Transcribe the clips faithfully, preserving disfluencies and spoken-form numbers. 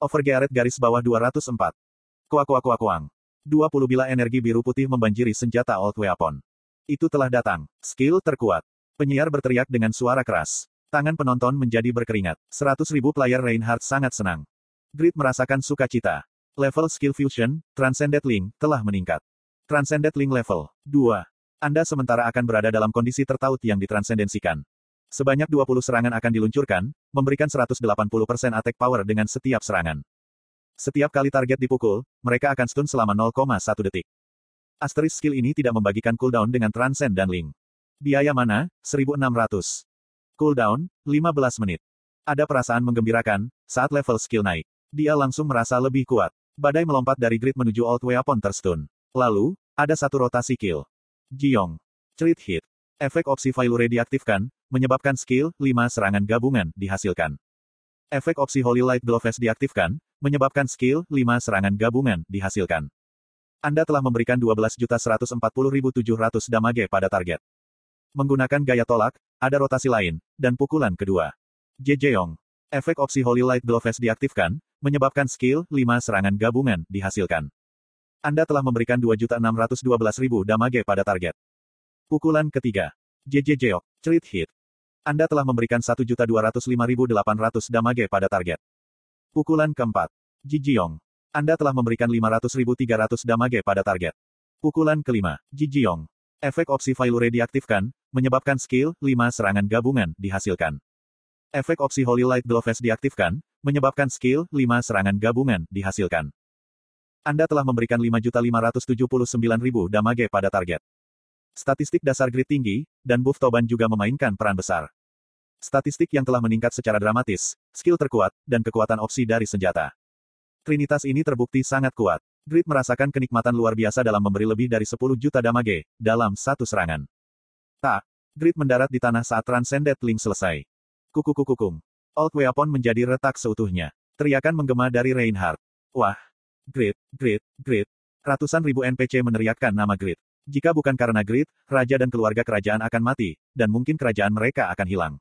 Overgeared garis bawah dua ratus empat. Kuak kuak kuak kuang. dua puluh bila energi biru putih membanjiri senjata Old Weapon. Itu telah datang. Skill terkuat. Penyiar berteriak dengan suara keras. Tangan penonton menjadi berkeringat. seratus ribu player Reinhardt sangat senang. Grid merasakan sukacita. Level Skill Fusion, Transcended Link, telah meningkat. Transcended Link level dua. Anda sementara akan berada dalam kondisi tertaut yang ditransendensikan. Sebanyak dua puluh serangan akan diluncurkan, memberikan seratus delapan puluh persen attack power dengan setiap serangan. Setiap kali target dipukul, mereka akan stun selama nol koma satu detik. Asterisk skill ini tidak membagikan cooldown dengan Transcend dan Link. Biaya mana? seribu enam ratus. Cooldown, lima belas menit. Ada perasaan menggembirakan, saat level skill naik. Dia langsung merasa lebih kuat. Badai melompat dari Grid menuju Old Weapon terstun. Lalu, ada satu rotasi kill. Jiong. Crit hit. Efek Oxyphylure diaktifkan, menyebabkan skill, lima serangan gabungan, dihasilkan. Efek opsi Holy Light Gloves diaktifkan, menyebabkan skill, lima serangan gabungan, dihasilkan. Anda telah memberikan dua belas juta seratus empat puluh ribu tujuh ratus damage pada target. Menggunakan gaya tolak, ada rotasi lain, dan pukulan kedua. Jejeong. Efek opsi Holy Light Gloves diaktifkan, menyebabkan skill, lima serangan gabungan, dihasilkan. Anda telah memberikan dua juta enam ratus dua belas ribu damage pada target. Pukulan ketiga. Jejejeok. Crit hit. Anda telah memberikan satu juta dua ratus lima ribu delapan ratus damage pada target. Pukulan keempat. Jijiong. Anda telah memberikan lima ratus ribu tiga ratus damage pada target. Pukulan kelima. Jijiong. Efek opsi Failure diaktifkan, menyebabkan skill, lima serangan gabungan, dihasilkan. Efek opsi Holy Light Gloves diaktifkan, menyebabkan skill, lima serangan gabungan, dihasilkan. Anda telah memberikan lima juta lima ratus tujuh puluh sembilan ribu damage pada target. Statistik dasar Grid tinggi, dan buff Toban juga memainkan peran besar. Statistik yang telah meningkat secara dramatis, skill terkuat, dan kekuatan opsi dari senjata. Trinitas ini terbukti sangat kuat. Grid merasakan kenikmatan luar biasa dalam memberi lebih dari sepuluh juta damage, dalam satu serangan. Tak, Grid mendarat di tanah saat Transcended Link selesai. Kukukukukung. Old Weapon menjadi retak seutuhnya. Teriakan menggema dari Reinhardt. Wah. Grid, Grid, Grid. Ratusan ribu N P C meneriakkan nama Grid. Jika bukan karena Grid, raja dan keluarga kerajaan akan mati, dan mungkin kerajaan mereka akan hilang.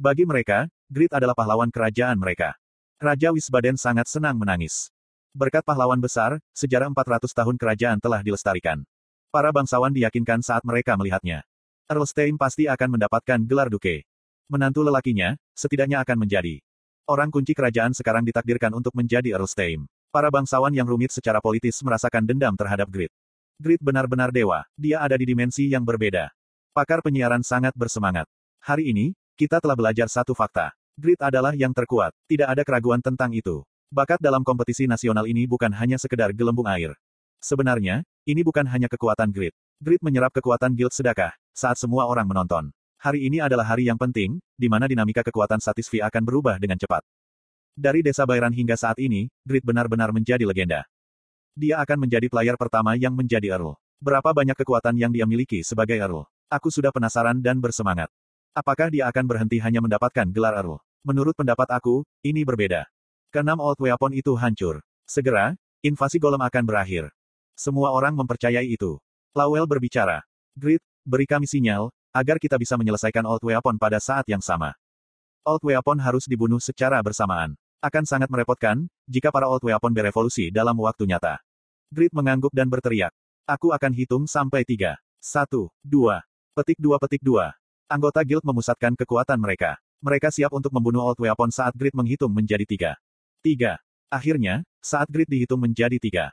Bagi mereka, Grid adalah pahlawan kerajaan mereka. Raja Wisbaden sangat senang menangis. Berkat pahlawan besar, sejarah empat ratus tahun kerajaan telah dilestarikan. Para bangsawan diyakinkan saat mereka melihatnya. Earl Stein pasti akan mendapatkan gelar duke. Menantu lelakinya, setidaknya akan menjadi. Orang kunci kerajaan sekarang ditakdirkan untuk menjadi Earl Stein. Para bangsawan yang rumit secara politis merasakan dendam terhadap Grid. Grid benar-benar dewa. Dia ada di dimensi yang berbeda. Pakar penyiaran sangat bersemangat. Hari ini, kita telah belajar satu fakta. Grid adalah yang terkuat. Tidak ada keraguan tentang itu. Bakat dalam kompetisi nasional ini bukan hanya sekedar gelembung air. Sebenarnya, ini bukan hanya kekuatan Grid. Grid menyerap kekuatan Guild Sedaka, saat semua orang menonton. Hari ini adalah hari yang penting, di mana dinamika kekuatan Satisfi akan berubah dengan cepat. Dari desa Bairan hingga saat ini, Grid benar-benar menjadi legenda. Dia akan menjadi player pertama yang menjadi Earl. Berapa banyak kekuatan yang dia miliki sebagai Earl? Aku sudah penasaran dan bersemangat. Apakah dia akan berhenti hanya mendapatkan gelar Earl? Menurut pendapat aku, ini berbeda. Keenam Old Weapon itu hancur. Segera, invasi golem akan berakhir. Semua orang mempercayai itu. Lowell berbicara. Grid, beri kami sinyal, agar kita bisa menyelesaikan Old Weapon pada saat yang sama. Old Weapon harus dibunuh secara bersamaan. Akan sangat merepotkan, jika para Old Weapon berevolusi dalam waktu nyata. Grid mengangguk dan berteriak. Aku akan hitung sampai tiga. Satu, dua. Petik dua petik dua. Anggota guild memusatkan kekuatan mereka. Mereka siap untuk membunuh Old Weapon saat Grid menghitung menjadi tiga. Tiga. Akhirnya, saat Grid dihitung menjadi tiga.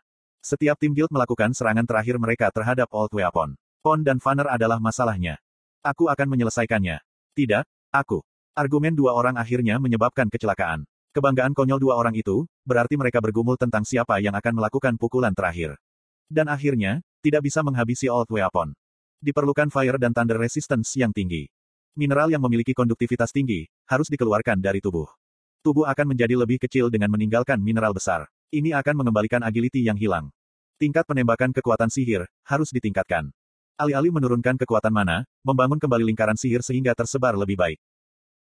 Setiap tim guild melakukan serangan terakhir mereka terhadap Old Weapon. Pond dan Vanner adalah masalahnya. Aku akan menyelesaikannya. Tidak, aku. Argumen dua orang akhirnya menyebabkan kecelakaan. Kebanggaan konyol dua orang itu, berarti mereka bergumul tentang siapa yang akan melakukan pukulan terakhir. Dan akhirnya, tidak bisa menghabisi Old Weapon. Diperlukan fire dan thunder resistance yang tinggi. Mineral yang memiliki konduktivitas tinggi, harus dikeluarkan dari tubuh. Tubuh akan menjadi lebih kecil dengan meninggalkan mineral besar. Ini akan mengembalikan agility yang hilang. Tingkat penembakan kekuatan sihir, harus ditingkatkan. Alih-alih menurunkan kekuatan mana, membangun kembali lingkaran sihir sehingga tersebar lebih baik.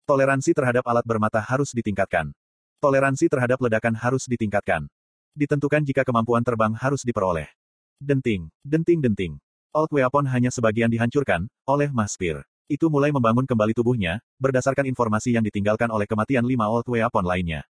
Toleransi terhadap alat bermata harus ditingkatkan. Toleransi terhadap ledakan harus ditingkatkan. Ditentukan jika kemampuan terbang harus diperoleh. Denting, denting, denting. Old Weapon hanya sebagian dihancurkan, oleh Maspir. Itu mulai membangun kembali tubuhnya, berdasarkan informasi yang ditinggalkan oleh kematian lima Old Weapon lainnya.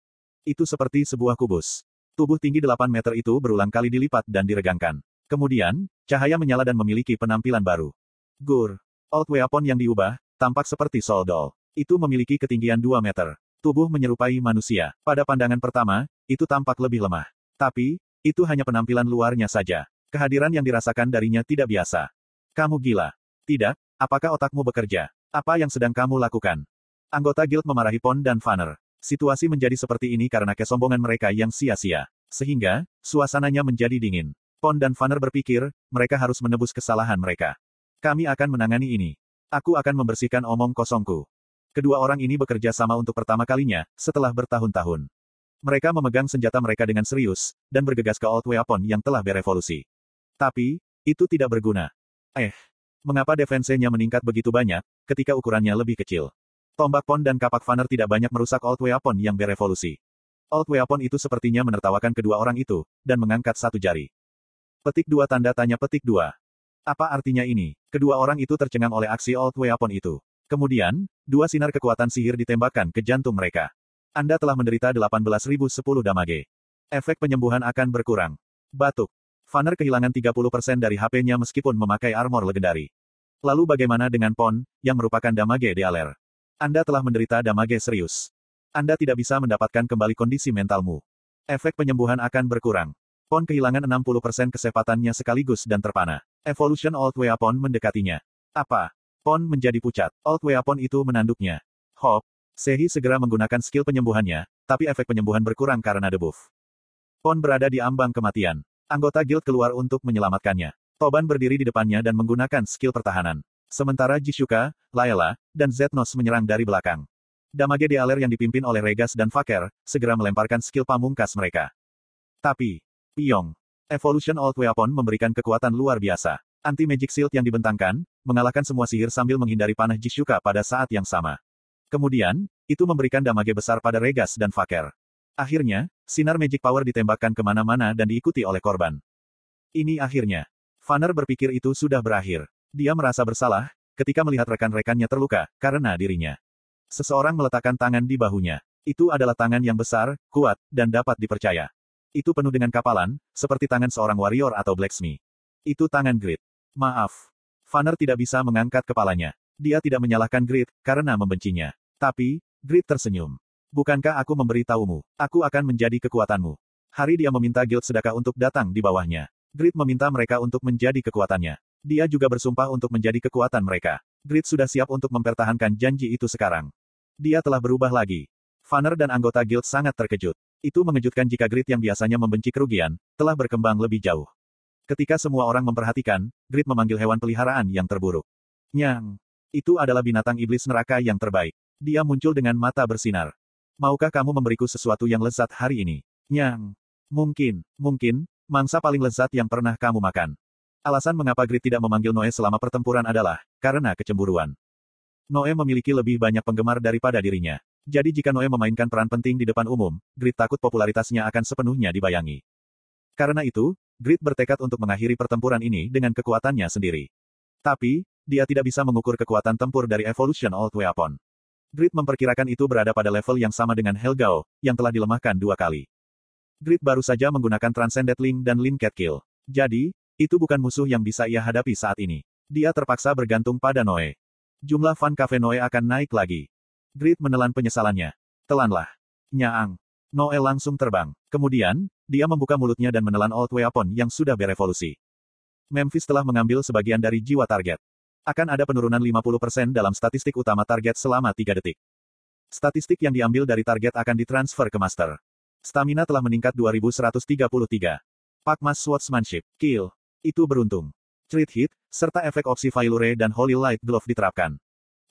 Itu seperti sebuah kubus. Tubuh tinggi delapan meter itu berulang kali dilipat dan diregangkan. Kemudian, cahaya menyala dan memiliki penampilan baru. Gur. Old Weapon yang diubah, tampak seperti soldol. Itu memiliki ketinggian dua meter. Tubuh menyerupai manusia. Pada pandangan pertama, itu tampak lebih lemah. Tapi, itu hanya penampilan luarnya saja. Kehadiran yang dirasakan darinya tidak biasa. Kamu gila. Tidak, apakah otakmu bekerja? Apa yang sedang kamu lakukan? Anggota guild memarahi Pond dan Vanner. Situasi menjadi seperti ini karena kesombongan mereka yang sia-sia. Sehingga, suasananya menjadi dingin. Pond dan Vanner berpikir, mereka harus menebus kesalahan mereka. Kami akan menangani ini. Aku akan membersihkan omong kosongku. Kedua orang ini bekerja sama untuk pertama kalinya, setelah bertahun-tahun. Mereka memegang senjata mereka dengan serius, dan bergegas ke Old Weapon yang telah berevolusi. Tapi, itu tidak berguna. Eh, mengapa defense-nya meningkat begitu banyak, ketika ukurannya lebih kecil? Tombak Pond dan kapak Vanner tidak banyak merusak Old Weapon yang berevolusi. Old Weapon itu sepertinya menertawakan kedua orang itu, dan mengangkat satu jari. Petik dua tanda tanya petik dua. Apa artinya ini? Kedua orang itu tercengang oleh aksi Old Weapon itu. Kemudian, dua sinar kekuatan sihir ditembakkan ke jantung mereka. Anda telah menderita delapan belas ribu sepuluh damage. Efek penyembuhan akan berkurang. Batuk. Vanner kehilangan tiga puluh persen dari H P-nya meskipun memakai armor legendari. Lalu bagaimana dengan Pond, yang merupakan damage dealer? Anda telah menderita damage serius. Anda tidak bisa mendapatkan kembali kondisi mentalmu. Efek penyembuhan akan berkurang. Pond kehilangan enam puluh persen kesempatannya sekaligus dan terpana. Evolution Old Weapon mendekatinya. Apa? Pond menjadi pucat. Old Weapon itu menanduknya. Hop. Sehi segera menggunakan skill penyembuhannya, tapi efek penyembuhan berkurang karena debuff. Pond berada di ambang kematian. Anggota guild keluar untuk menyelamatkannya. Toban berdiri di depannya dan menggunakan skill pertahanan. Sementara Jishuka, Layla, dan Zetnos menyerang dari belakang. Damage Dealer yang dipimpin oleh Regas dan Faker, segera melemparkan skill pamungkas mereka. Tapi, piong. Evolution Old Weapon memberikan kekuatan luar biasa. Anti-magic shield yang dibentangkan, mengalahkan semua sihir sambil menghindari panah Jishuka pada saat yang sama. Kemudian, itu memberikan damage besar pada Regas dan Faker. Akhirnya, sinar magic power ditembakkan kemana-mana dan diikuti oleh korban. Ini akhirnya. Vanner berpikir itu sudah berakhir. Dia merasa bersalah, ketika melihat rekan-rekannya terluka, karena dirinya. Seseorang meletakkan tangan di bahunya. Itu adalah tangan yang besar, kuat, dan dapat dipercaya. Itu penuh dengan kapalan, seperti tangan seorang warrior atau blacksmith. Itu tangan Grid. Maaf. Vanner tidak bisa mengangkat kepalanya. Dia tidak menyalahkan Grid, karena membencinya. Tapi, Grid tersenyum. Bukankah aku memberitahumu? Aku akan menjadi kekuatanmu. Hari dia meminta Guild Sedaka untuk datang di bawahnya. Grid meminta mereka untuk menjadi kekuatannya. Dia juga bersumpah untuk menjadi kekuatan mereka. Grid sudah siap untuk mempertahankan janji itu sekarang. Dia telah berubah lagi. Vanner dan anggota guild sangat terkejut. Itu mengejutkan jika Grid yang biasanya membenci kerugian, telah berkembang lebih jauh. Ketika semua orang memperhatikan, Grid memanggil hewan peliharaan yang terburuk. Nyang. Itu adalah binatang iblis neraka yang terbaik. Dia muncul dengan mata bersinar. Maukah kamu memberiku sesuatu yang lezat hari ini? Nyang. Mungkin, mungkin, mangsa paling lezat yang pernah kamu makan. Alasan mengapa Grid tidak memanggil Noe selama pertempuran adalah, karena kecemburuan. Noe memiliki lebih banyak penggemar daripada dirinya. Jadi jika Noe memainkan peran penting di depan umum, Grid takut popularitasnya akan sepenuhnya dibayangi. Karena itu, Grid bertekad untuk mengakhiri pertempuran ini dengan kekuatannya sendiri. Tapi, dia tidak bisa mengukur kekuatan tempur dari Evolution Old Weapon. Grid memperkirakan itu berada pada level yang sama dengan Helgao, yang telah dilemahkan dua kali. Grid baru saja menggunakan Transcended Link dan Link Cat Kill. Jadi, itu bukan musuh yang bisa ia hadapi saat ini. Dia terpaksa bergantung pada Noe. Jumlah fan cafe Noe akan naik lagi. Grid menelan penyesalannya. Telanlah. Nyaang. Noe langsung terbang. Kemudian, dia membuka mulutnya dan menelan Old Weapon yang sudah berevolusi. Memphis telah mengambil sebagian dari jiwa target. Akan ada penurunan lima puluh persen dalam statistik utama target selama tiga detik. Statistik yang diambil dari target akan ditransfer ke master. Stamina telah meningkat dua ribu seratus tiga puluh tiga. Pakmas Swordsmanship. Kill. Itu beruntung. Crit hit, serta efek Oxyphylure dan Holy Light Gloves diterapkan.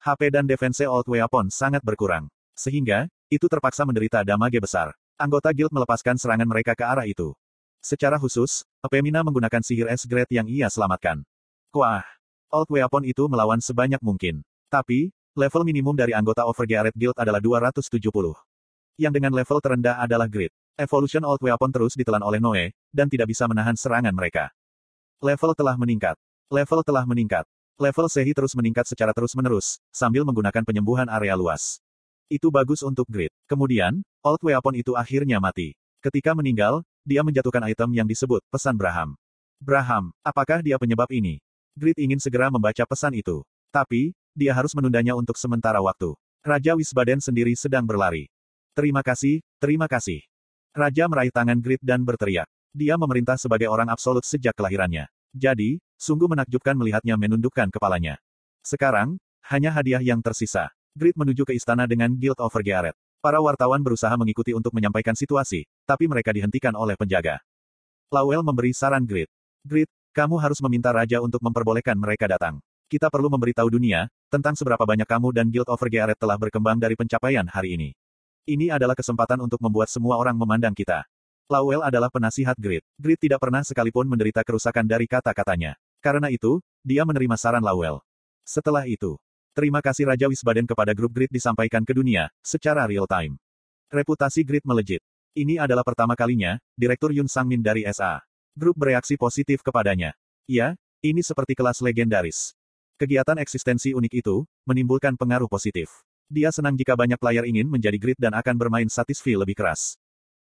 H P dan defense Old Weapon sangat berkurang. Sehingga, itu terpaksa menderita damage besar. Anggota guild melepaskan serangan mereka ke arah itu. Secara khusus, Epemina menggunakan sihir S-Grade yang ia selamatkan. Kuah. Old Weapon itu melawan sebanyak mungkin. Tapi, level minimum dari anggota Overgeared Guild adalah dua ratus tujuh puluh. Yang dengan level terendah adalah Grid. Evolution Old Weapon terus ditelan oleh Noe, dan tidak bisa menahan serangan mereka. Level telah meningkat. Level telah meningkat. Level Sehi terus meningkat secara terus-menerus, sambil menggunakan penyembuhan area luas. Itu bagus untuk Grid. Kemudian, Old Weapon itu akhirnya mati. Ketika meninggal, dia menjatuhkan item yang disebut pesan Braham. Braham, apakah dia penyebab ini? Grid ingin segera membaca pesan itu. Tapi, dia harus menundanya untuk sementara waktu. Raja Wisbaden sendiri sedang berlari. Terima kasih, terima kasih. Raja meraih tangan Grid dan berteriak. Dia memerintah sebagai orang absolut sejak kelahirannya. Jadi, sungguh menakjubkan melihatnya menundukkan kepalanya. Sekarang, hanya hadiah yang tersisa. Grid menuju ke istana dengan Guild of Gerret. Para wartawan berusaha mengikuti untuk menyampaikan situasi, tapi mereka dihentikan oleh penjaga. Lowell memberi saran Grid. Grid, kamu harus meminta raja untuk memperbolehkan mereka datang. Kita perlu memberitahu dunia, tentang seberapa banyak kamu dan Guild of Gerret telah berkembang dari pencapaian hari ini. Ini adalah kesempatan untuk membuat semua orang memandang kita. Lowell adalah penasihat Grid. Grid tidak pernah sekalipun menderita kerusakan dari kata-katanya. Karena itu, dia menerima saran Lowell. Setelah itu, terima kasih Raja Wisbaden kepada grup Grid disampaikan ke dunia, secara real-time. Reputasi Grid melejit. Ini adalah pertama kalinya, Direktur Yun Sangmin dari S A. Grup bereaksi positif kepadanya. Ya, ini seperti kelas legendaris. Kegiatan eksistensi unik itu, menimbulkan pengaruh positif. Dia senang jika banyak player ingin menjadi Grid dan akan bermain Satisfi lebih keras.